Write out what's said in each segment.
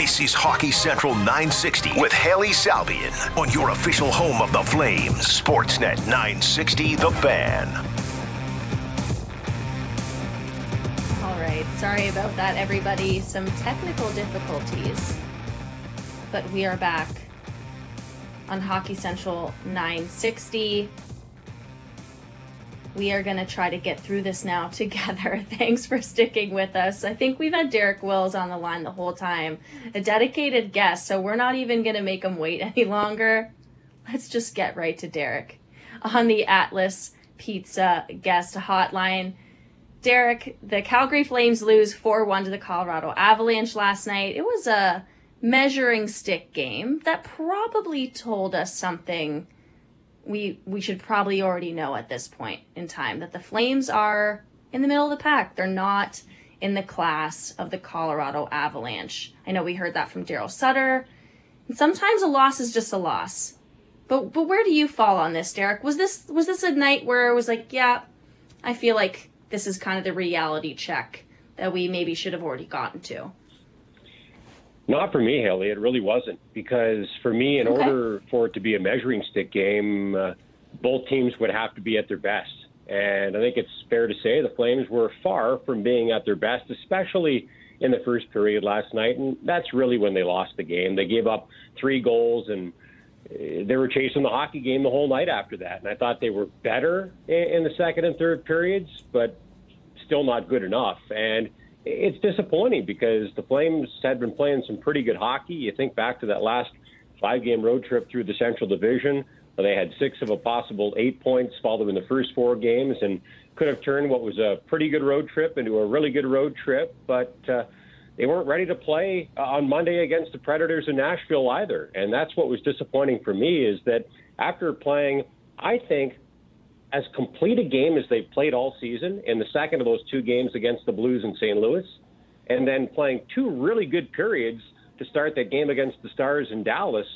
This is Hockey Central 960 with Hailey Salvian on your official home of the Flames, Sportsnet 960, The Fan. Sorry about that, everybody. Some technical difficulties, but we are back on Hockey Central 960. We are going to try to get through this now together. Thanks for sticking with us. I think we've had Derek Wills on the line the whole time, a dedicated guest, so we're not even going to make him wait any longer. Let's just get right to Derek on the Atlas Pizza guest hotline. Derek, the Calgary Flames lose 4-1 to the Colorado Avalanche last night. It was a measuring stick game that probably told us something we should probably already know at this point in time, that the Flames are in the middle of the pack. They're not in the class of the Colorado Avalanche. I know we heard that from Daryl Sutter. And sometimes a loss is just a loss. But where do you fall on this, Derek? Was this a night where it was like, yeah, I feel like this is kind of the reality check that we maybe should have already gotten to? Not for me, Hailey. It really wasn't. Because for me, in order for it to be a measuring stick game, both teams would have to be at their best. And I think it's fair to say the Flames were far from being at their best, especially in the first period last night. And that's really when they lost the game. They gave up 3 goals, and they were chasing the hockey game the whole night after that. And I thought they were better in the second and third periods, but still not good enough. And it's disappointing because the Flames had been playing some pretty good hockey. You think back to that last 5-game road trip through the Central Division, where they had 6 of a possible 8 points following the first 4 games and could have turned what was a pretty good road trip into a really good road trip. But they weren't ready to play on Monday against the Predators in Nashville either. And that's what was disappointing for me, is that after playing, I think, as complete a game as they've played all season in the second of those 2 games against the Blues in St. Louis, and then playing 2 really good periods to start that game against the Stars in Dallas,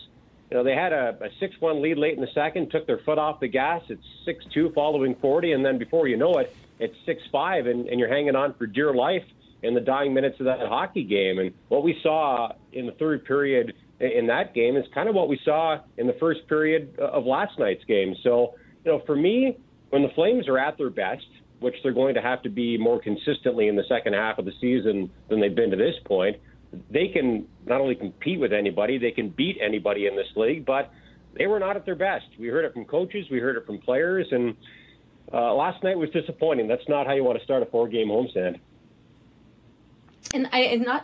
you know, they had a 6-1 lead late in the second, took their foot off the gas. It's 6-2 following 40, and then before you know it, it's 6-5, and you're hanging on for dear life in the dying minutes of that hockey game. And what we saw in the third period in that game is kind of what we saw in the first period of last night's game. So, you know, for me, when the Flames are at their best, which they're going to have to be more consistently in the second half of the season than they've been to this point, they can not only compete with anybody, they can beat anybody in this league, but they were not at their best. We heard it from coaches, we heard it from players, and last night was disappointing. That's not how you want to start a 4-game homestand. And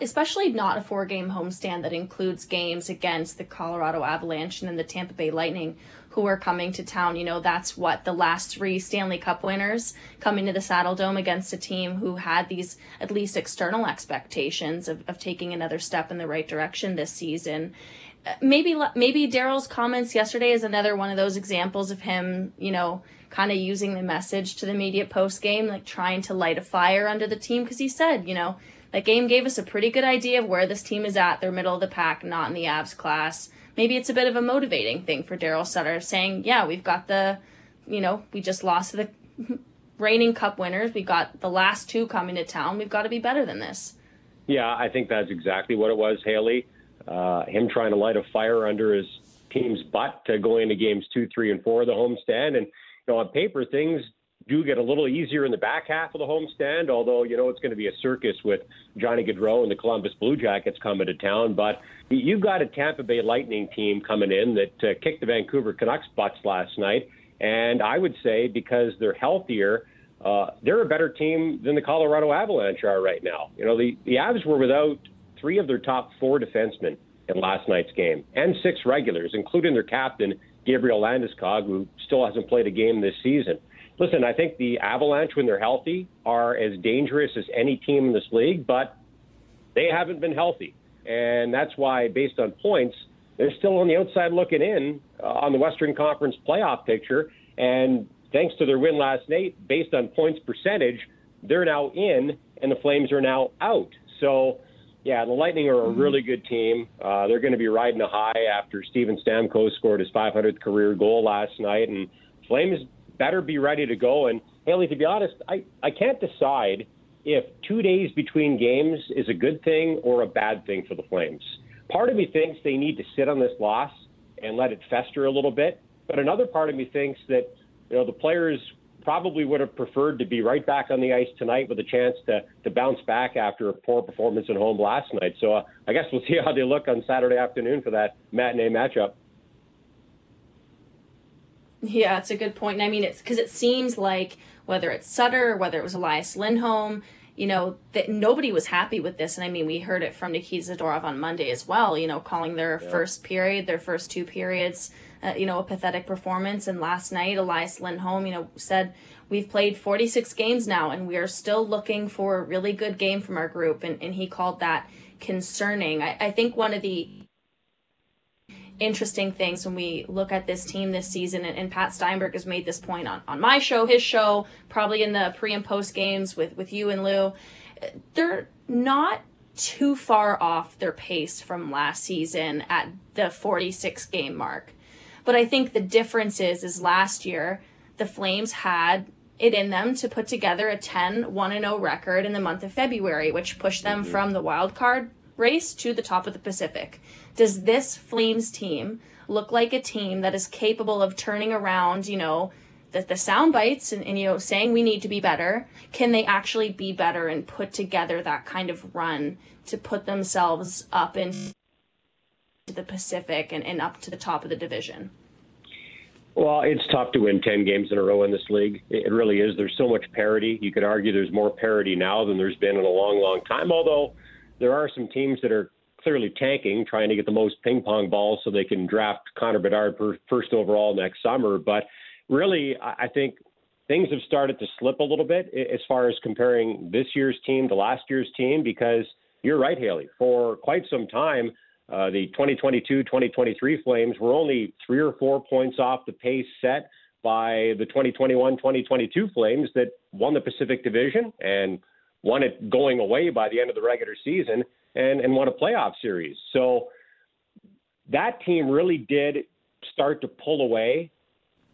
especially not a 4-game homestand that includes games against the Colorado Avalanche and then the Tampa Bay Lightning, who are coming to town. You know, that's what the last 3 Stanley Cup winners coming to the Saddle Dome against a team who had these at least external expectations of taking another step in the right direction this season. Maybe Daryl's comments yesterday is another one of those examples of him, you know, kind of using the message to the media post game, like trying to light a fire under the team, because he said, you know, that game gave us a pretty good idea of where this team is at. They're middle of the pack, not in the Avs class. Maybe it's a bit of a motivating thing for Daryl Sutter, saying, yeah, we've got the, you know, we just lost to the reigning cup winners. We've got the last 2 coming to town. We've got to be better than this. Yeah, I think that's exactly what it was, Hailey. Him trying to light a fire under his team's butt to go into games 2, 3, and 4 of the homestand. And, you know, on paper, things do get a little easier in the back half of the homestand, although, you know, it's going to be a circus with Johnny Gaudreau and the Columbus Blue Jackets coming to town. But you've got a Tampa Bay Lightning team coming in that kicked the Vancouver Canucks' butts last night. And I would say because they're healthier, they're a better team than the Colorado Avalanche are right now. You know, the Avs were without 3 of their top 4 defensemen in last night's game and 6 regulars, including their captain, Gabriel Landeskog, who still hasn't played a game this season. Listen, I think the Avalanche, when they're healthy, are as dangerous as any team in this league, but they haven't been healthy. And that's why, based on points, they're still on the outside looking in on the Western Conference playoff picture. And thanks to their win last night, based on points percentage, they're now in, and the Flames are now out. So, yeah, the Lightning are a really good team. They're going to be riding a high after Steven Stamkos scored his 500th career goal last night. And Flames better be ready to go. And Hailey, to be honest, I can't decide if 2 days between games is a good thing or a bad thing for the Flames. Part of me thinks they need to sit on this loss and let it fester a little bit. But another part of me thinks that, you know, the players probably would have preferred to be right back on the ice tonight with a chance to bounce back after a poor performance at home last night. So I guess we'll see how they look on Saturday afternoon for that matinee matchup. Yeah, it's a good point. And I mean, it's because it seems like whether it's Sutter, whether it was Elias Lindholm, you know, that nobody was happy with this. And I mean, we heard it from Nikita Zadorov on Monday as well, you know, calling their first period, their first two periods, you know, a pathetic performance. And last night, Elias Lindholm, you know, said, we've played 46 games now and we are still looking for a really good game from our group. And he called that concerning. I think one of the interesting things when we look at this team this season, and Pat Steinberg has made this point on my show, his show, probably in the pre and post games with you and Lou, they're not too far off their pace from last season at the 46 game mark. But I think the difference is last year the Flames had it in them to put together a 10-1-0 record in the month of February, which pushed them from the wild card race to the top of the Pacific. Does this Flames team look like a team that is capable of turning around, you know, the sound bites and, you know, saying we need to be better? Can they actually be better and put together that kind of run to put themselves up into the Pacific and up to the top of the division? Well, it's tough to win 10 games in a row in this league. It really is. There's so much parity. You could argue there's more parity now than there's been in a long, long time, although there are some teams that are clearly tanking, trying to get the most ping pong balls so they can draft Connor Bedard first overall next summer. But really, I think things have started to slip a little bit as far as comparing this year's team to last year's team, because you're right, Haley. For quite some time, the 2022-2023 Flames were only 3 or 4 points off the pace set by the 2021-2022 Flames that won the Pacific Division and won it going away by the end of the regular season and won a playoff series. So that team really did start to pull away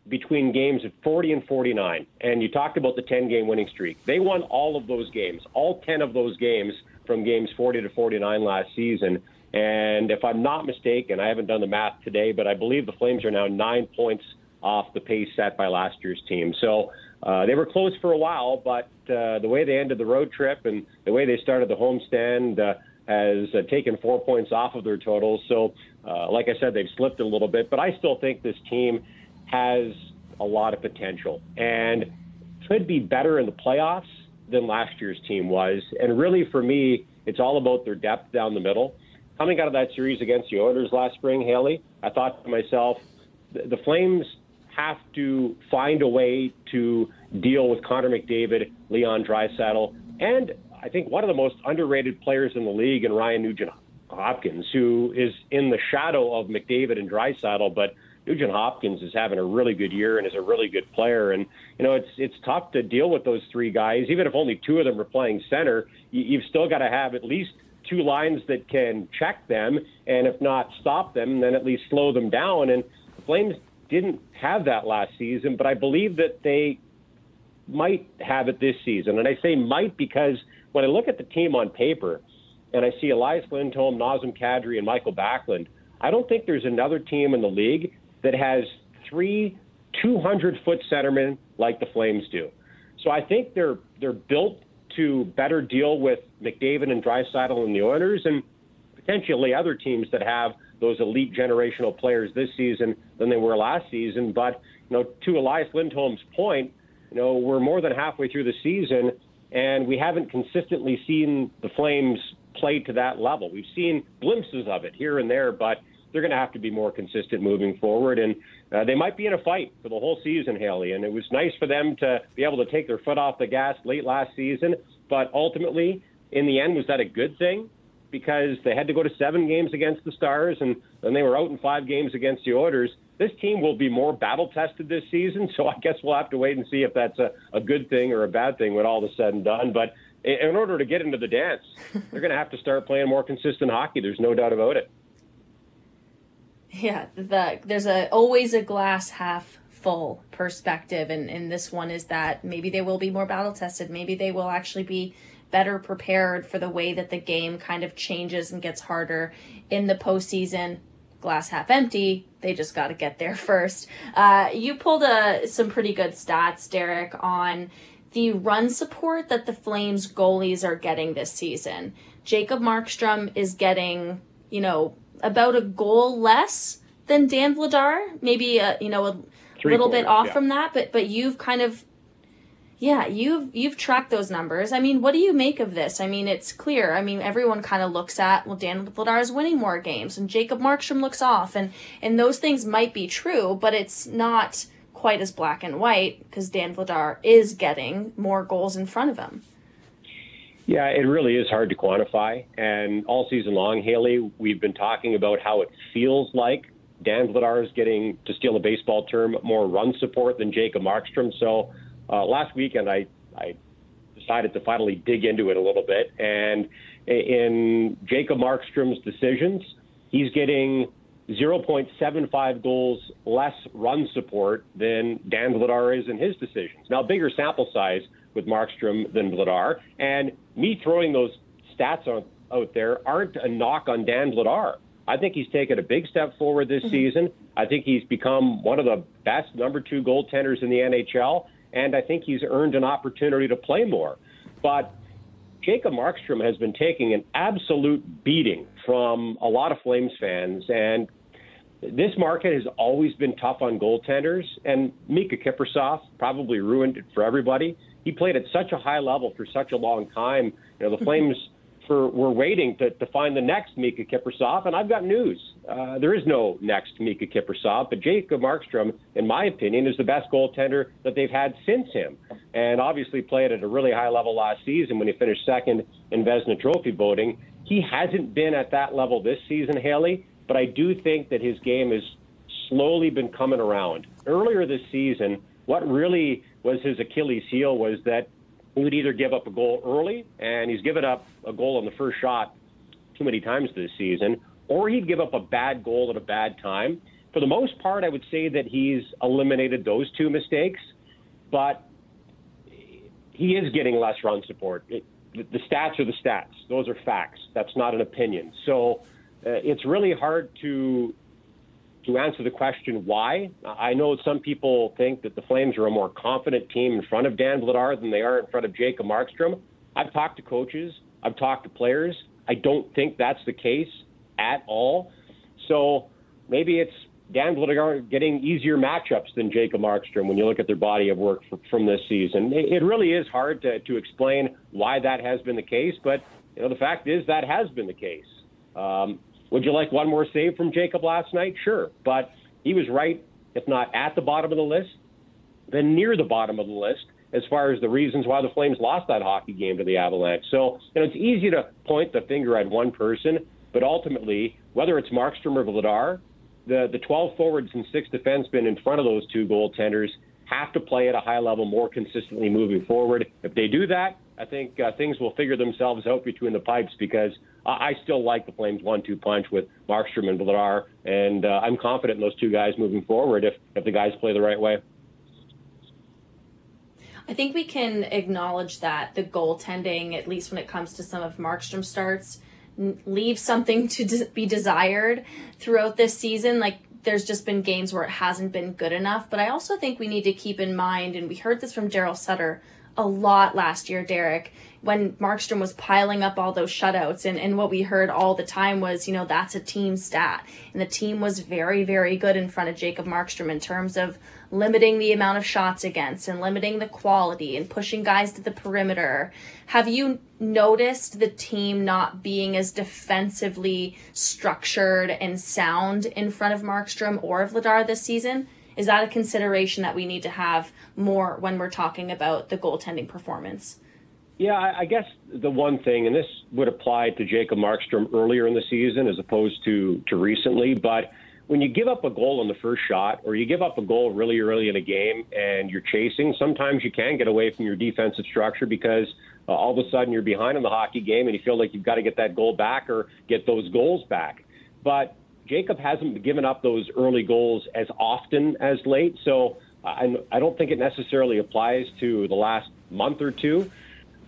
between games at 40 and 49. And you talked about the 10-game winning streak. They won all of those games, all 10 of those games from games 40 to 49 last season. And if I'm not mistaken, I haven't done the math today, but I believe the Flames are now 9 points off the pace set by last year's team. So they were close for a while, but the way they ended the road trip and the way they started the homestand has taken 4 points off of their total. So, like I said, they've slipped a little bit, but I still think this team has a lot of potential and could be better in the playoffs than last year's team was. And really, for me, it's all about their depth down the middle. Coming out of that series against the Oilers last spring, Haley, I thought to myself, the Flames have to find a way to deal with Connor McDavid, Leon Draisaitl, and I think one of the most underrated players in the league in Ryan Nugent-Hopkins, who is in the shadow of McDavid and Draisaitl, but Nugent-Hopkins is having a really good year and is a really good player. And, you know, it's tough to deal with those three guys. Even if only two of them are playing center, you've still got to have at least two lines that can check them, and if not stop them, then at least slow them down. And the Flames didn't have that last season, but I believe that they might have it this season. And I say might because when I look at the team on paper and I see Elias Lindholm, Nazem Kadri, and Michael Backlund, I don't think there's another team in the league that has three 200-foot centermen like the Flames do. So I think they're built to better deal with McDavid and Draisaitl and the Oilers and potentially other teams that have those elite generational players this season than they were last season. But, you know, to Elias Lindholm's point, you know, we're more than halfway through the season, and we haven't consistently seen the Flames play to that level. We've seen glimpses of it here and there, but they're going to have to be more consistent moving forward. And they might be in a fight for the whole season, Haley. And it was nice for them to be able to take their foot off the gas late last season. But ultimately, in the end, was that a good thing? Because they had to go to 7 games against the Stars, and then they were out in 5 games against the Oilers. This team will be more battle-tested this season, so I guess we'll have to wait and see if that's a good thing or a bad thing when all is said and done. But in order to get into the dance, they're going to have to start playing more consistent hockey. There's no doubt about it. Yeah, there's always a glass half full perspective, and this one is that maybe they will be more battle-tested. Maybe they will actually be better prepared for the way that the game kind of changes and gets harder in the postseason. Glass half empty, they just got to get there first. You pulled some pretty good stats, Derek, on the run support that the Flames goalies are getting this season. Jacob Markstrom is getting, about a goal less than Dan Vladar, maybe a little bit off from that, but you've kind of, you've tracked those numbers. I mean, what do you make of this? I mean, it's clear. I mean, everyone kind of looks at, well, Dan Vladar is winning more games and Jacob Markstrom looks off, and those things might be true, but it's not quite as black and white because Dan Vladar is getting more goals in front of him. Yeah, it really is hard to quantify. And all season long, Hailey, we've been talking about how it feels like Dan Vladar is getting, to steal a baseball term, more run support than Jacob Markstrom. So last weekend, I decided to finally dig into it a little bit. And in Jacob Markstrom's decisions, he's getting 0.75 goals less run support than Dan Vladar is in his decisions. Now, bigger sample size with Markstrom than Vladar. And me throwing those stats out there aren't a knock on Dan Vladar. I think he's taken a big step forward this season. I think he's become one of the best number two goaltenders in the NHL, and I think he's earned an opportunity to play more. But Jacob Markstrom has been taking an absolute beating from a lot of Flames fans, and this market has always been tough on goaltenders, and Miikka Kiprusoff probably ruined it for everybody. He played at such a high level for such a long time. The Flames were waiting to find the next Miikka Kiprusoff, and I've got news. There is no next Miikka Kiprusoff, but Jacob Markstrom, in my opinion, is the best goaltender that they've had since him, and obviously played at a really high level last season when he finished second in Vezina Trophy voting. He hasn't been at that level this season, Haley, but I do think that his game has slowly been coming around. Earlier this season, what really was his Achilles heel was that he would either give up a goal early, and he's given up a goal on the first shot too many times this season, or he'd give up a bad goal at a bad time. For the most part, I would say that he's eliminated those two mistakes, but he is getting less run support. The stats are the stats. Those are facts. That's not an opinion. So it's really hard to answer the question why. I know some people think that the Flames are a more confident team in front of Dan Vladar than they are in front of Jacob Markstrom. I've talked to coaches. I've talked to players. I don't think that's the case at all. So maybe it's Dan Vladar getting easier matchups than Jacob Markstrom when you look at their body of work from this season. It really is hard to explain why that has been the case, but the fact is that has been the case. Would you like one more save from Jacob last night? Sure. But he was right, if not at the bottom of the list, then near the bottom of the list as far as the reasons why the Flames lost that hockey game to the Avalanche. So, it's easy to point the finger at one person, but ultimately, whether it's Markstrom or Vladar, the 12 forwards and 6 defensemen in front of those two goaltenders have to play at a high level more consistently moving forward. If they do that, I think things will figure themselves out between the pipes, because I still like the Flames 1-2 punch with Markstrom and Vladar, and I'm confident in those two guys moving forward if the guys play the right way. I think we can acknowledge that the goaltending, at least when it comes to some of Markstrom's starts, leaves something to be desired throughout this season. Like, there's just been games where it hasn't been good enough. But I also think we need to keep in mind, and we heard this from Daryl Sutter a lot last year, Derek, when Markstrom was piling up all those shutouts. And what we heard all the time was, that's a team stat. And the team was very, very good in front of Jacob Markstrom in terms of limiting the amount of shots against and limiting the quality and pushing guys to the perimeter. Have you noticed the team not being as defensively structured and sound in front of Markstrom or Vladar this season? Is that a consideration that we need to have more when we're talking about the goaltending performance? Yeah, I guess the one thing, and this would apply to Jacob Markstrom earlier in the season as opposed to recently, but when you give up a goal on the first shot, or you give up a goal really early in a game and you're chasing, sometimes you can get away from your defensive structure because all of a sudden you're behind in the hockey game and you feel like you've got to get that goal back or get those goals back. But Jacob hasn't given up those early goals as often as late, so I don't think it necessarily applies to the last month or two.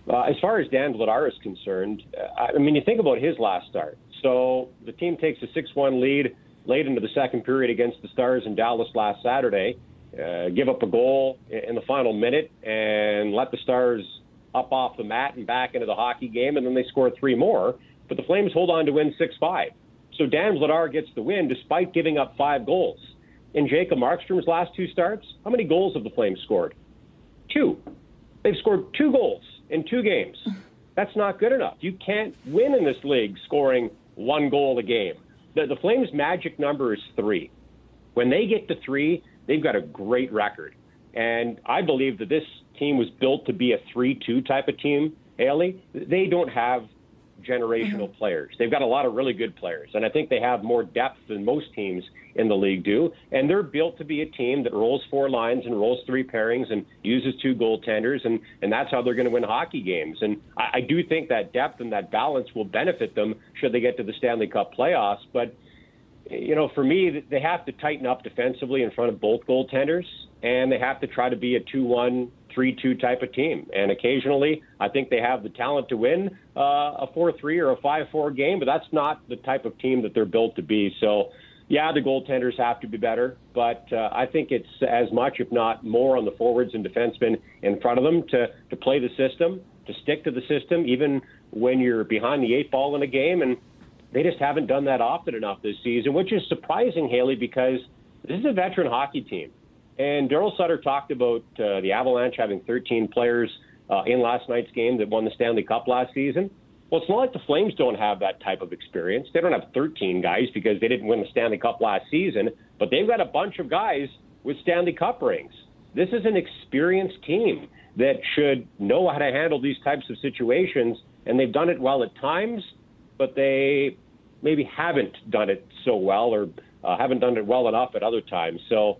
As far as Dan Vladar is concerned, I mean, you think about his last start. So the team takes a 6-1 lead late into the second period against the Stars in Dallas last Saturday, give up a goal in the final minute and let the Stars up off the mat and back into the hockey game, and then they score three more. But the Flames hold on to win 6-5. So Dan Vladar gets the win despite giving up five goals. In Jacob Markstrom's last two starts, how many goals have the Flames scored? Two. They've scored two goals in two games. That's not good enough. You can't win in this league scoring one goal a game. The Flames' magic number is three. When they get to three, they've got a great record. And I believe that this team was built to be a 3-2 type of team, Haley. They don't have generational players. They've got a lot of really good players, and I think they have more depth than most teams in the league do, and they're built to be a team that rolls four lines and rolls three pairings and uses two goaltenders, and that's how they're going to win hockey games. And I do think that depth and that balance will benefit them should they get to the Stanley Cup playoffs. But, you know, for me, they have to tighten up defensively in front of both goaltenders, and they have to try to be a 2-1 3-2 type of team. And occasionally, I think they have the talent to win a 4-3 or a 5-4 game, but that's not the type of team that they're built to be. So, yeah, the goaltenders have to be better, but I think it's as much, if not more, on the forwards and defensemen in front of them to play the system, to stick to the system, even when you're behind the eight ball in a game. And they just haven't done that often enough this season, which is surprising, Haley, because this is a veteran hockey team. And Daryl Sutter talked about the Avalanche having 13 players in last night's game that won the Stanley Cup last season. Well, it's not like the Flames don't have that type of experience. They don't have 13 guys because they didn't win the Stanley Cup last season, but they've got a bunch of guys with Stanley Cup rings. This is an experienced team that should know how to handle these types of situations, and they've done it well at times, but they maybe haven't done it so well or haven't done it well enough at other times. So,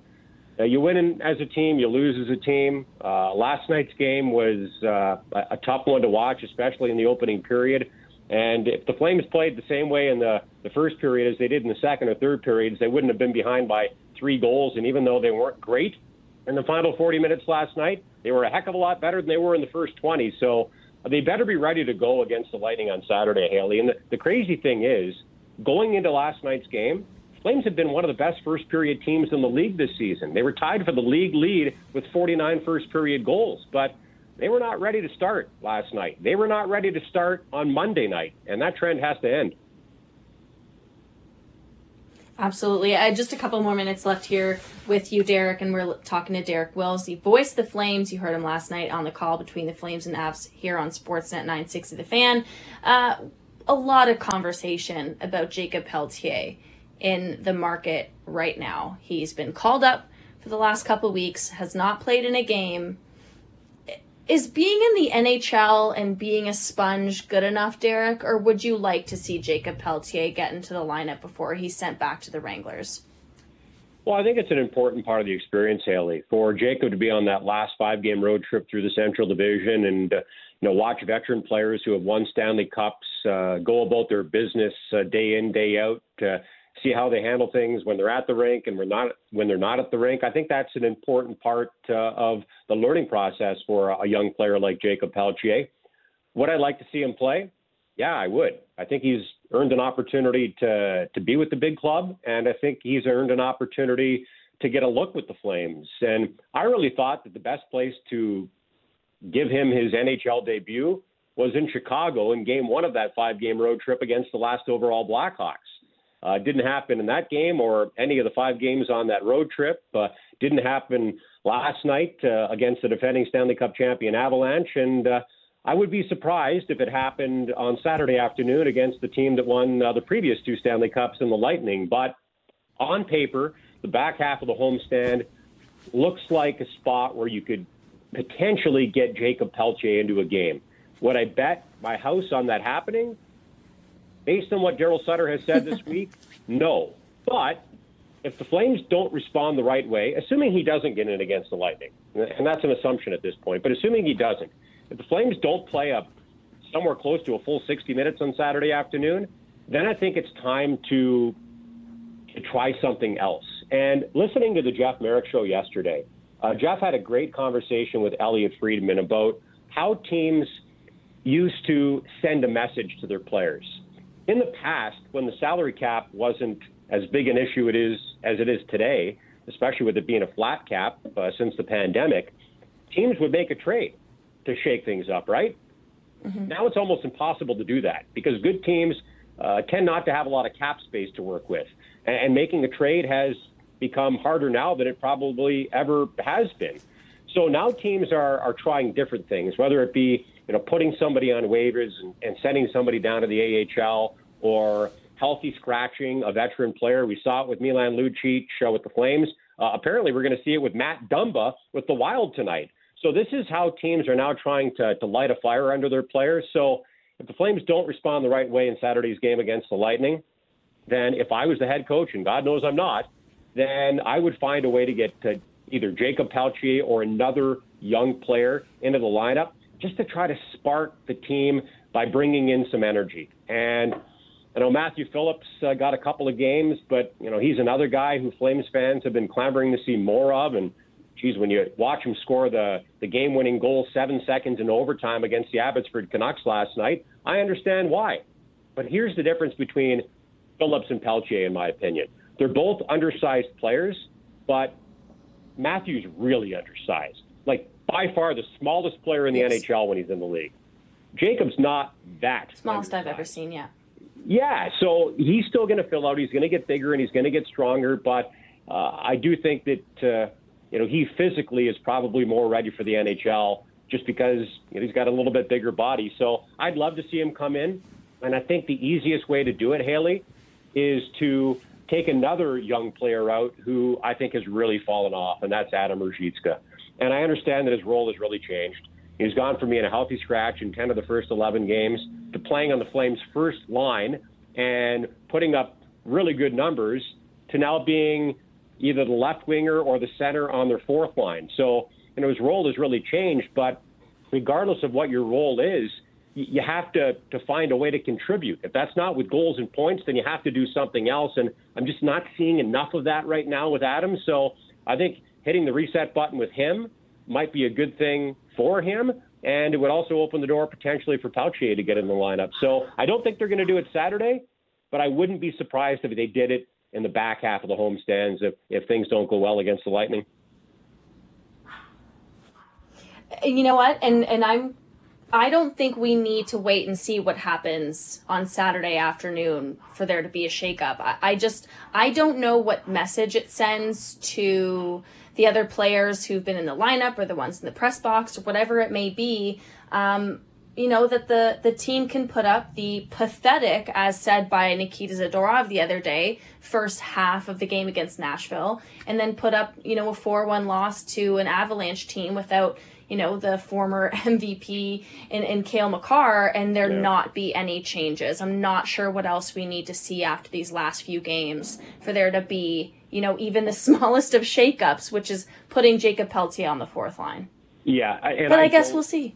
you win as a team, you lose as a team. Last night's game was a tough one to watch, especially in the opening period. And if the Flames played the same way in the first period as they did in the second or third periods, they wouldn't have been behind by three goals. And even though they weren't great in the final 40 minutes last night, they were a heck of a lot better than they were in the first 20. So they better be ready to go against the Lightning on Saturday, Haley. And the crazy thing is, going into last night's game, Flames have been one of the best first-period teams in the league this season. They were tied for the league lead with 49 first-period goals, but they were not ready to start last night. They were not ready to start on Monday night, and that trend has to end. Absolutely. Just a couple more minutes left here with you, Derek, and we're talking to Derek Wills. He voiced the Flames. You heard him last night on the call between the Flames and Avs here on Sportsnet 960 The Fan. A lot of conversation about Jakob Pelletier in the market right now. He's been called up for the last couple weeks, has not played in a game. Is being in the NHL and being a sponge good enough, Derek, or would you like to see Jakob Pelletier get into the lineup before he's sent back to the Wranglers? Well, I think it's an important part of the experience, Haley, for Jacob to be on that last five-game road trip through the Central Division and watch veteran players who have won Stanley Cups go about their business day in, day out, see how they handle things when they're at the rink and when they're not at the rink. I think that's an important part of the learning process for a young player like Jakob Pelletier. Would I like to see him play? Yeah, I would. I think he's earned an opportunity to be with the big club, and I think he's earned an opportunity to get a look with the Flames. And I really thought that the best place to give him his NHL debut was in Chicago in game one of that five-game road trip against the last overall Blackhawks. It didn't happen in that game or any of the five games on that road trip. Didn't happen last night against the defending Stanley Cup champion Avalanche. And I would be surprised if it happened on Saturday afternoon against the team that won the previous two Stanley Cups in the Lightning. But on paper, the back half of the homestand looks like a spot where you could potentially get Jakob Pelletier into a game. Would I bet my house on that happening? Based on what Daryl Sutter has said this week, no. But if the Flames don't respond the right way, assuming he doesn't get in against the Lightning, and that's an assumption at this point, but assuming he doesn't, if the Flames don't play up somewhere close to a full 60 minutes on Saturday afternoon, then I think it's time to try something else. And listening to the Jeff Merrick show yesterday, Jeff had a great conversation with Elliot Friedman about how teams used to send a message to their players. In the past, when the salary cap wasn't as big an issue as it is today, especially with it being a flat cap since the pandemic, teams would make a trade to shake things up, right? Mm-hmm. Now it's almost impossible to do that because good teams tend not to have a lot of cap space to work with. And making a trade has become harder now than it probably ever has been. So now teams are trying different things, whether it be putting somebody on waivers and sending somebody down to the AHL or healthy scratching a veteran player. We saw it with Milan Lucic with the Flames. Apparently, we're going to see it with Matt Dumba with the Wild tonight. So this is how teams are now trying to light a fire under their players. So if the Flames don't respond the right way in Saturday's game against the Lightning, then if I was the head coach, and God knows I'm not, then I would find a way to get to either Jakob Pelletier or another young player into the lineup just to try to spark the team by bringing in some energy. And I know Matthew Phillips got a couple of games, but, he's another guy who Flames fans have been clamoring to see more of. And, geez, when you watch him score the game-winning goal 7 seconds in overtime against the Abbotsford Canucks last night, I understand why. But here's the difference between Phillips and Pelletier, in my opinion. They're both undersized players, but Matthew's really undersized. Like, by far the smallest player in the NHL when he's in the league. Jacob's not that. Smallest undersized I've ever seen, yeah. Yeah, so he's still going to fill out. He's going to get bigger and he's going to get stronger, but I do think that he physically is probably more ready for the NHL just because he's got a little bit bigger body. So I'd love to see him come in, and I think the easiest way to do it, Haley, is to take another young player out who I think has really fallen off, and that's Adam Ruzicka. And I understand that his role has really changed. He's gone from being a healthy scratch in 10 of the first 11 games to playing on the Flames' first line and putting up really good numbers to now being either the left winger or the center on their fourth line. So, his role has really changed, but regardless of what your role is, you have to find a way to contribute. If that's not with goals and points, then you have to do something else, and I'm just not seeing enough of that right now with Adam. So I think hitting the reset button with him might be a good thing for him, and it would also open the door potentially for Pelletier to get in the lineup. So I don't think they're going to do it Saturday, but I wouldn't be surprised if they did it in the back half of the homestands if things don't go well against the Lightning. You know what? And I don't think we need to wait and see what happens on Saturday afternoon for there to be a shakeup. I don't know what message it sends to the other players who've been in the lineup or the ones in the press box or whatever it may be, that the team can put up the pathetic, as said by Nikita Zadorov the other day, first half of the game against Nashville, and then put up, a 4-1 loss to an Avalanche team without, the former MVP and Cale Makar, and there not be any changes. I'm not sure what else we need to see after these last few games for there to be, even the smallest of shakeups, which is putting Jakob Pelletier on the fourth line. Yeah. But I guess we'll see.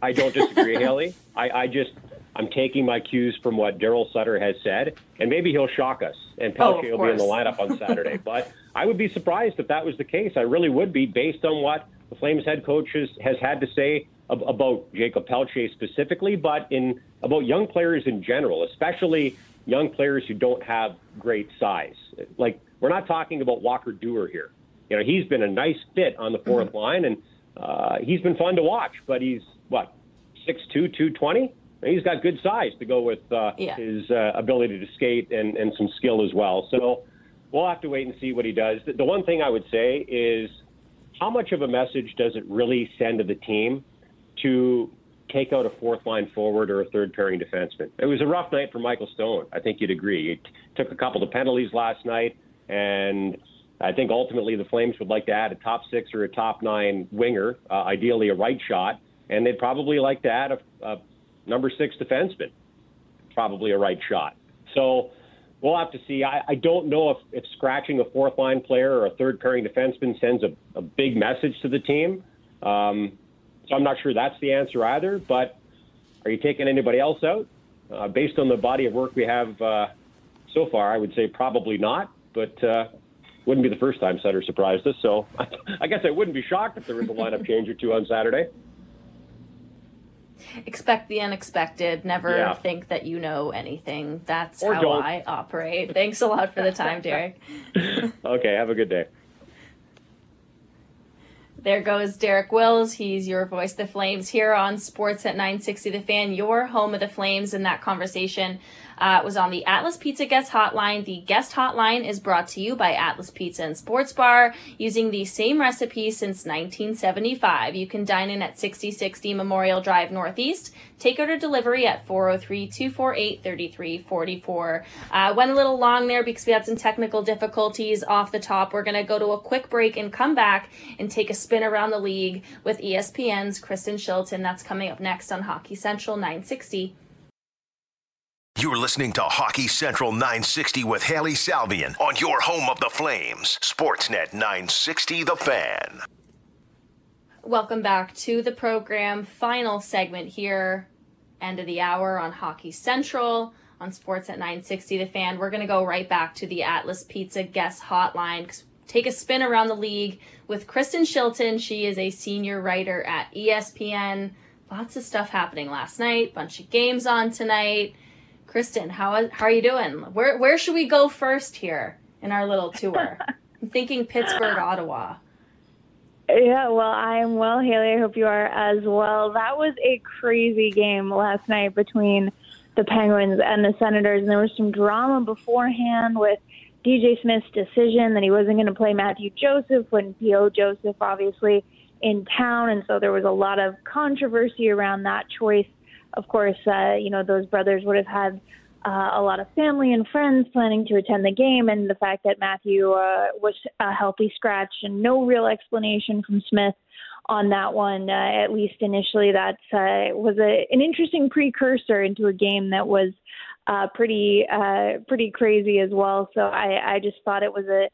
I don't disagree, Haley. I'm taking my cues from what Daryl Sutter has said, and maybe he'll shock us, and Pelletier will be in the lineup on Saturday. But I would be surprised if that was the case. I really would be, based on what the Flames head coach has had to say about Jakob Pelletier specifically, but about young players in general, especially young players who don't have great size. Like, we're not talking about Walker Duehr here. He's been a nice fit on the fourth line, and he's been fun to watch, but he's, 6'2", 220? He's got good size to go with his ability to skate and some skill as well. So we'll have to wait and see what he does. The one thing I would say is, how much of a message does it really send to the team to take out a fourth-line forward or a third-pairing defenseman? It was a rough night for Michael Stone. I think you'd agree. He took a couple of penalties last night, and I think ultimately the Flames would like to add a top 6 or a top 9 winger, ideally a right shot, and they'd probably like to add a number 6 defenseman, probably a right shot. So we'll have to see. I don't know if scratching a fourth-line player or a third-pairing defenseman sends a big message to the team. So I'm not sure that's the answer either. But are you taking anybody else out? Based on the body of work we have so far, I would say probably not. But wouldn't be the first time Sutter surprised us. So I guess I wouldn't be shocked if there was a lineup change or two on Saturday. expect the unexpected. Never think that you know anything. That's or how don't. I operate. Thanks a lot for the time, Derek. Okay, have a good day. There goes Derek Wills. He's your voice, the Flames, here on Sportsnet 960 The Fan, your home of the Flames. And that conversation was on the Atlas Pizza Guest Hotline. The Guest Hotline is brought to you by Atlas Pizza and Sports Bar, using the same recipe since 1975. You can dine in at 6060 Memorial Drive Northeast. Takeout or delivery at 403-248-3344. Went a little long there because we had some technical difficulties off the top. We're going to go to a quick break and come back and take a spin around the league with ESPN's Kristen Shilton. That's coming up next on Hockey Central 960. You're listening to Hockey Central 960 with Hailey Salvian on your home of the Flames, Sportsnet 960 The Fan. Welcome back to the program. Final segment here, end of the hour on Hockey Central. On Sportsnet 960 The Fan, we're going to go right back to the Atlas Pizza Guest Hotline, because take a spin around the league with Kristen Shilton. She is a senior writer at ESPN. Lots of stuff happening last night. Bunch of games on tonight. Kristen, how are you doing? Where should we go first here in our little tour? I'm thinking Pittsburgh, Ottawa. Yeah, well, I'm well, Hailey. I hope you are as well. That was a crazy game last night between the Penguins and the Senators. And there was some drama beforehand with DJ Smith's decision that he wasn't going to play Matthew Joseph when P.O. Joseph obviously in town, and so there was a lot of controversy around that choice. Of course, those brothers would have had a lot of family and friends planning to attend the game, and the fact that Matthew was a healthy scratch and no real explanation from Smith on that one, at least initially, that was an interesting precursor into a game that was pretty crazy as well. So I just thought it was a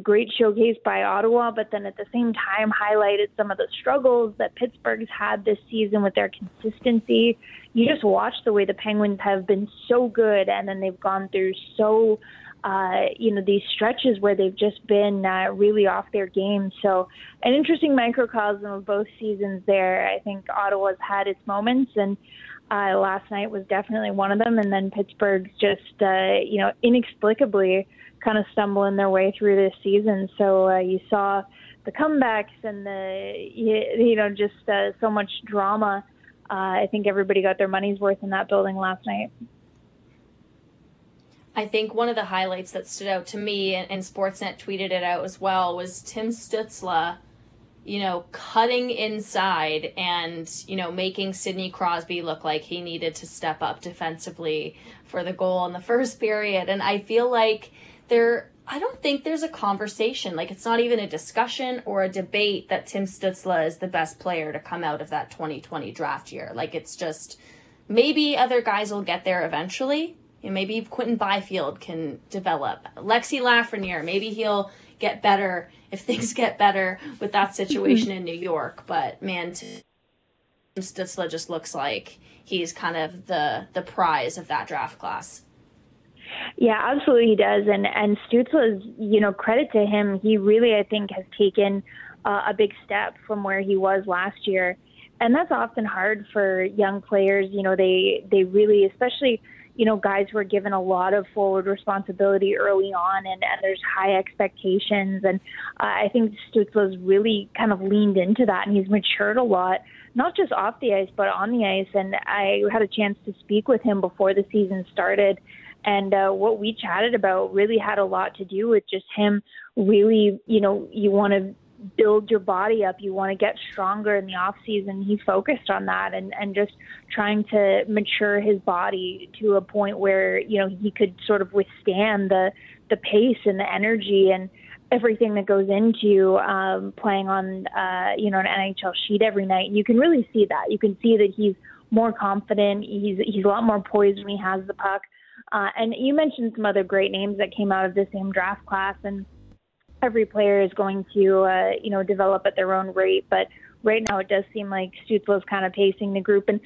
great showcase by Ottawa, but then at the same time highlighted some of the struggles that Pittsburgh's had this season with their consistency. You just watch the way the Penguins have been so good, and then they've gone through so these stretches where they've just been really off their game. So an interesting microcosm of both seasons there. I think Ottawa's had its moments, and last night was definitely one of them. And then Pittsburgh just, inexplicably kind of stumbling their way through this season. So you saw the comebacks and so much drama. I think everybody got their money's worth in that building last night. I think one of the highlights that stood out to me, and Sportsnet tweeted it out as well, was Tim Stützle, cutting inside and, making Sidney Crosby look like he needed to step up defensively for the goal in the first period. And I feel like I don't think there's a conversation. Like, it's not even a discussion or a debate that Tim Stützle is the best player to come out of that 2020 draft year. Like, it's just, maybe other guys will get there eventually. And maybe Quentin Byfield can develop. Lexi Lafreniere, maybe he'll get better if things get better with that situation in New York. But, man, Tim Stützle just looks like he's kind of the prize of that draft class. Yeah, absolutely he does. And Stützle is, credit to him, he really, I think, has taken a big step from where he was last year. And that's often hard for young players. They really, especially – guys who are given a lot of forward responsibility early on, and there's high expectations. And I think Stützle's really kind of leaned into that, and he's matured a lot, not just off the ice, but on the ice. And I had a chance to speak with him before the season started. And what we chatted about really had a lot to do with just him really, you want to build your body up. You want to get stronger in the off season. He focused on that and just trying to mature his body to a point where, he could sort of withstand the pace and the energy and everything that goes into playing on, an NHL sheet every night. And you can really see that. You can see that he's more confident. He's a lot more poised when he has the puck. And you mentioned some other great names that came out of the same draft class, and every player is going to, develop at their own rate. But right now it does seem like Stützle's kind of pacing the group. And,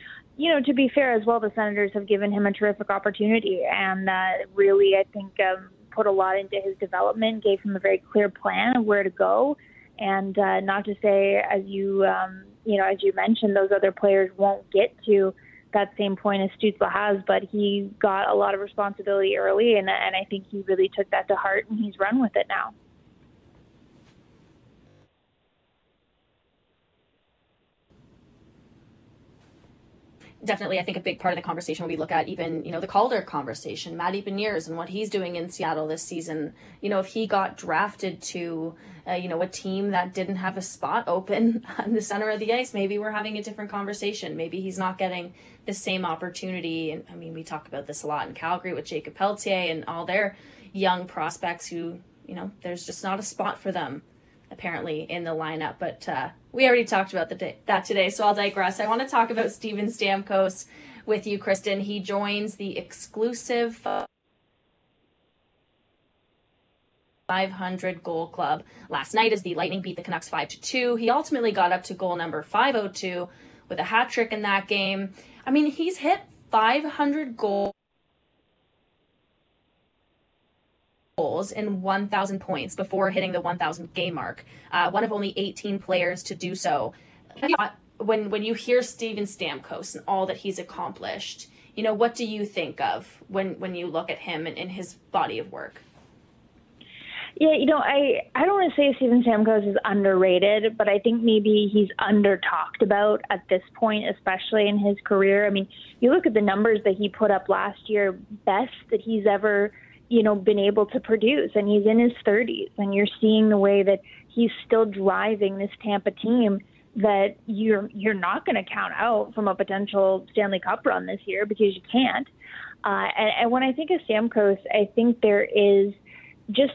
to be fair as well, the Senators have given him a terrific opportunity and really, I think, put a lot into his development, gave him a very clear plan of where to go. And not to say, as you you know, as you mentioned, those other players won't get to that same point as Stützle has, but he got a lot of responsibility early, and I think he really took that to heart, and he's run with it now. Definitely, I think a big part of the conversation when we look at even, the Calder conversation, Matty Beniers and what he's doing in Seattle this season. You know, if he got drafted to, a team that didn't have a spot open in the center of the ice, maybe we're having a different conversation. Maybe he's not getting the same opportunity. And I mean, we talk about this a lot in Calgary with Jakob Pelletier and all their young prospects who, there's just not a spot for them, apparently, in the lineup. But we already talked about that today, so I'll digress. I want to talk about Steven Stamkos with you, Kristen. He joins the exclusive 500 goal club last night as the Lightning beat the Canucks 5-2. He ultimately got up to goal number 502 with a hat trick in that game. I mean, he's hit 500 goals and 1,000 points before hitting the 1,000 game mark. One of only 18 players to do so. When you hear Steven Stamkos and all that he's accomplished, what do you think of when you look at him and his body of work? Yeah, I don't want to say Steven Stamkos is underrated, but I think maybe he's under-talked about at this point, especially in his career. I mean, you look at the numbers that he put up last year, best that he's ever been able to produce, and he's in his 30s, and you're seeing the way that he's still driving this Tampa team that you're not going to count out from a potential Stanley Cup run this year, because you can't. And when I think of Stamkos, I think there is just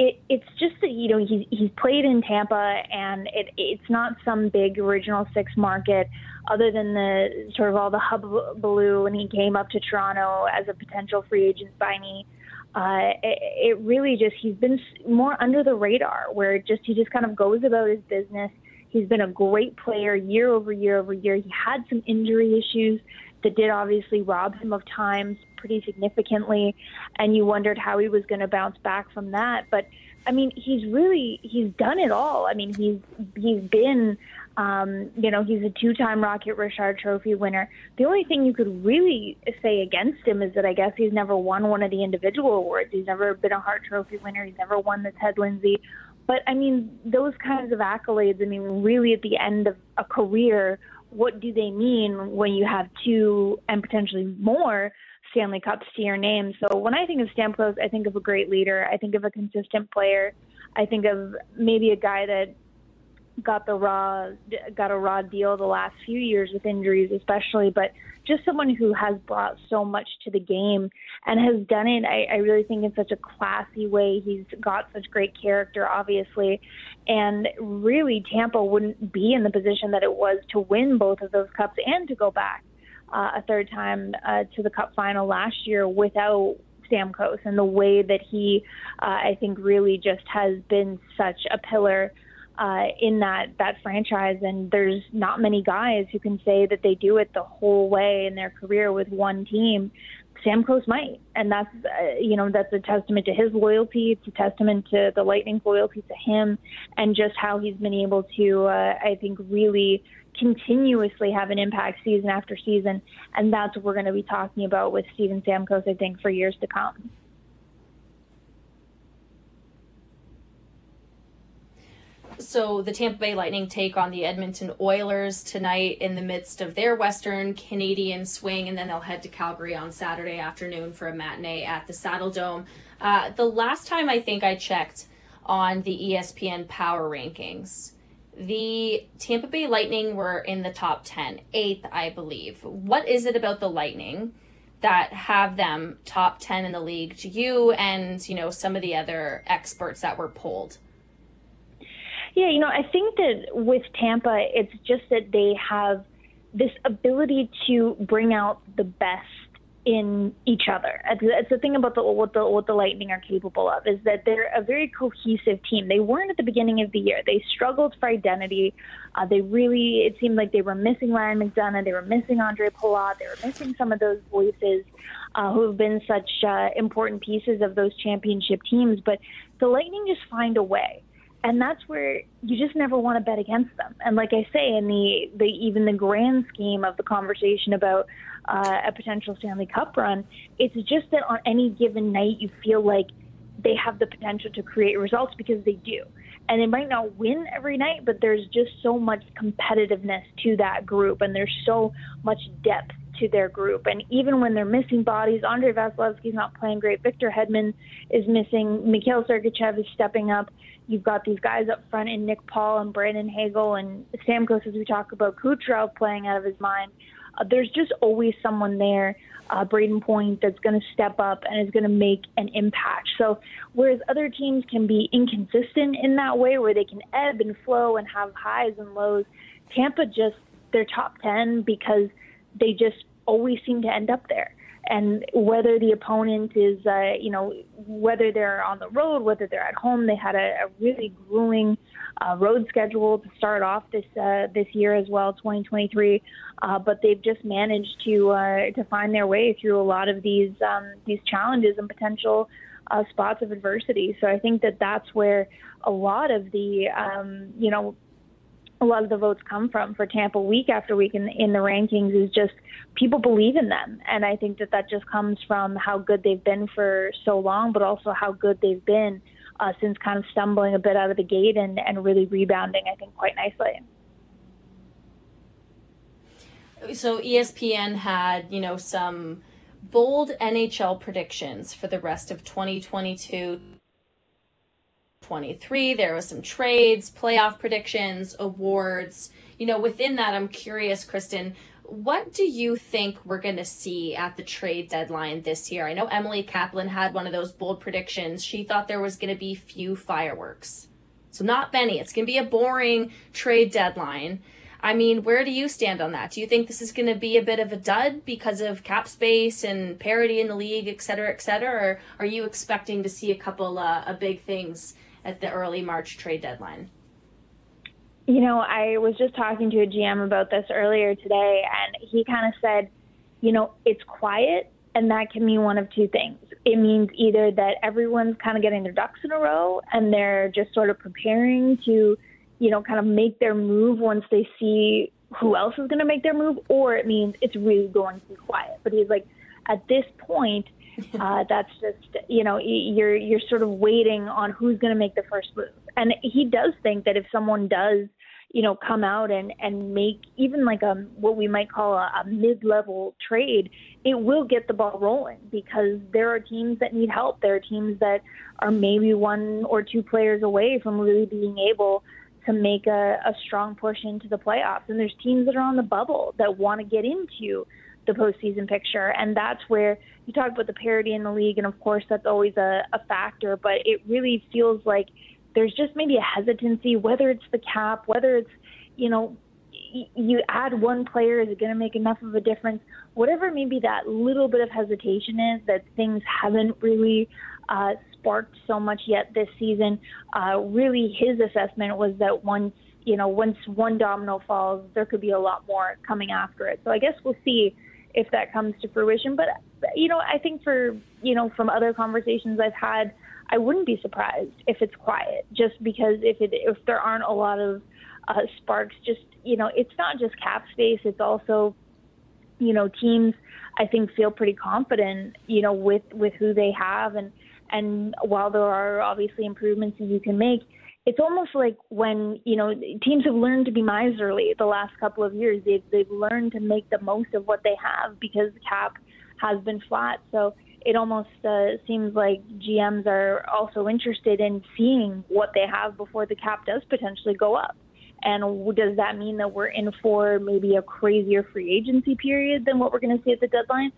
it's just that he's played in Tampa, and it's not some big original six market other than the sort of all the hullabaloo when he came up to Toronto as a potential free agent signee. It really just, he's been more under the radar, where he just kind of goes about his business. He's been a great player year over year over year. He had some injury issues that did obviously rob him of time pretty significantly, and you wondered how he was going to bounce back from that. But I mean, he's done it all. I mean, he's been, he's a two-time Rocket Richard Trophy winner. The only thing you could really say against him is that I guess he's never won one of the individual awards. He's never been a Hart Trophy winner. He's never won the Ted Lindsay. But I mean, those kinds of accolades, I mean, really at the end of a career, what do they mean when you have two and potentially more Stanley Cups to your name? So when I think of Stamkos, I think of a great leader. I think of a consistent player. I think of maybe a guy that got a raw deal the last few years with injuries, especially, but just someone who has brought so much to the game and has done it, I really think, in such a classy way. He's got such great character, obviously, and really Tampa wouldn't be in the position that it was to win both of those cups and to go back a third time to the cup final last year without Stamkos, and the way that he, I think, really just has been such a pillar in that franchise. And there's not many guys who can say that they do it the whole way in their career with one team. Stamkos might, and that's that's a testament to his loyalty. It's a testament to the Lightning's loyalty to him, and just how he's been able to, I think, really continuously have an impact season after season. And that's what we're going to be talking about with Steven Stamkos, I think, for years to come. So the Tampa Bay Lightning take on the Edmonton Oilers tonight in the midst of their Western Canadian swing, and then they'll head to Calgary on Saturday afternoon for a matinee at the Saddle Dome. The last time I think I checked on the ESPN power rankings, the Tampa Bay Lightning were in the top 10, 8th, I believe. What is it about the Lightning that have them top 10 in the league to you and, some of the other experts that were polled? Yeah, I think that with Tampa, it's just that they have this ability to bring out the best in each other. It's the thing about what the Lightning are capable of, is that they're a very cohesive team. They weren't at the beginning of the year. They struggled for identity. It seemed like they were missing Ryan McDonough. They were missing Andre Palat. They were missing some of those voices who have been such important pieces of those championship teams. But the Lightning just find a way. And that's where you just never want to bet against them. And like I say, in the even the grand scheme of the conversation about a potential Stanley Cup run, it's just that on any given night you feel like they have the potential to create results because they do. And they might not win every night, but there's just so much competitiveness to that group, and there's so much depth to their group. And even when they're missing bodies, Andre Vasilevsky's not playing great, Victor Hedman is missing, Mikhail Sergachev is stepping up. You've got these guys up front in Nick Paul and Brandon Hagel and Stamkos, as we talk about, Kucherov playing out of his mind. There's just always someone there, Braden Point, that's going to step up and is going to make an impact. So whereas other teams can be inconsistent in that way, where they can ebb and flow and have highs and lows, Tampa just, they're top 10 because they just always seem to end up there. And whether the opponent is, whether they're on the road, whether they're at home, they had a really grueling road schedule to start off this year as well, 2023. But they've just managed to find their way through a lot of these challenges and potential spots of adversity. So I think that that's where a lot of the a lot of the votes come from for Tampa week after week in the rankings, is just people believe in them. And I think that that just comes from how good they've been for so long, but also how good they've been since kind of stumbling a bit out of the gate and really rebounding, I think, quite nicely. So ESPN had, some bold NHL predictions for the rest of 2022. 23, there was some trades, playoff predictions, awards. Within that, I'm curious, Kristen, what do you think we're going to see at the trade deadline this year? I know Emily Kaplan had one of those bold predictions. She thought there was going to be few fireworks. So not many. It's going to be a boring trade deadline. I mean, where do you stand on that? Do you think this is going to be a bit of a dud because of cap space and parity in the league, et cetera, or are you expecting to see a couple of big things at the early March trade deadline? I was just talking to a GM about this earlier today, and he kind of said, it's quiet, and that can mean one of two things. It means either that everyone's kind of getting their ducks in a row and they're just sort of preparing to, kind of make their move once they see who else is going to make their move, or it means it's really going to be quiet. But he's like, at this point, that's just, you're sort of waiting on who's going to make the first move. And he does think that if someone does, come out and make even like what we might call a mid-level trade, it will get the ball rolling, because there are teams that need help. There are teams that are maybe one or two players away from really being able to make a strong push into the playoffs. And there's teams that are on the bubble that want to get into the postseason picture. And that's where you talk about the parity in the league. And of course, that's always a factor, but it really feels like there's just maybe a hesitancy, whether it's the cap, whether it's, you add one player, is it going to make enough of a difference? Whatever maybe that little bit of hesitation is, that things haven't really sparked so much yet this season. Really, his assessment was that once one domino falls, there could be a lot more coming after it. So I guess we'll see if that comes to fruition. But, I think from other conversations I've had, I wouldn't be surprised if it's quiet, just because if there aren't a lot of sparks, just, it's not just cap space. It's also, teams, I think, feel pretty confident, with who they have. And while there are obviously improvements that you can make, it's almost like when, teams have learned to be miserly the last couple of years. They've learned to make the most of what they have because the cap has been flat. So it almost seems like GMs are also interested in seeing what they have before the cap does potentially go up. And does that mean that we're in for maybe a crazier free agency period than what we're going to see at the deadline?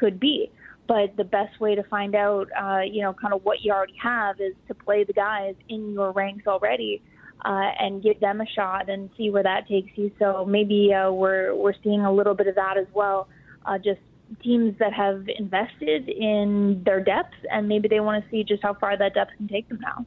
Could be. But the best way to find out, kind of what you already have, is to play the guys in your ranks already and give them a shot and see where that takes you. So maybe we're seeing a little bit of that as well, just teams that have invested in their depth, and maybe they want to see just how far that depth can take them now.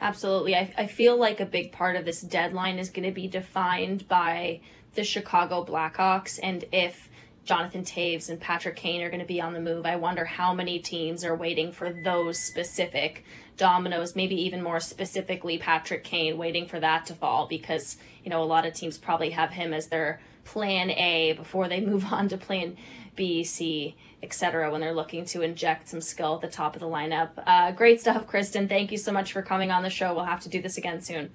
Absolutely. I feel like a big part of this deadline is going to be defined by the Chicago Blackhawks, and if Jonathan Toews and Patrick Kane are going to be on the move. I wonder how many teams are waiting for those specific dominoes, maybe even more specifically Patrick Kane, waiting for that to fall, because, you know, a lot of teams probably have him as their plan A before they move on to plan B, C, etc. when they're looking to inject some skill at the top of the lineup. Great stuff, Kristen. Thank you so much for coming on the show. We'll have to do this again soon.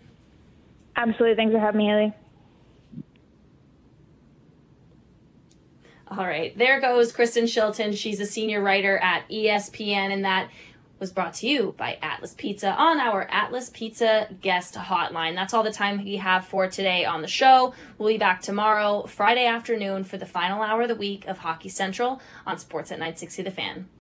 Absolutely. Thanks for having me, Hailey. All right. There goes Kristen Shilton. She's a senior writer at ESPN, and that was brought to you by Atlas Pizza on our Atlas Pizza guest hotline. That's all the time we have for today on the show. We'll be back tomorrow, Friday afternoon, for the final hour of the week of Hockey Central on Sportsnet 960 The Fan.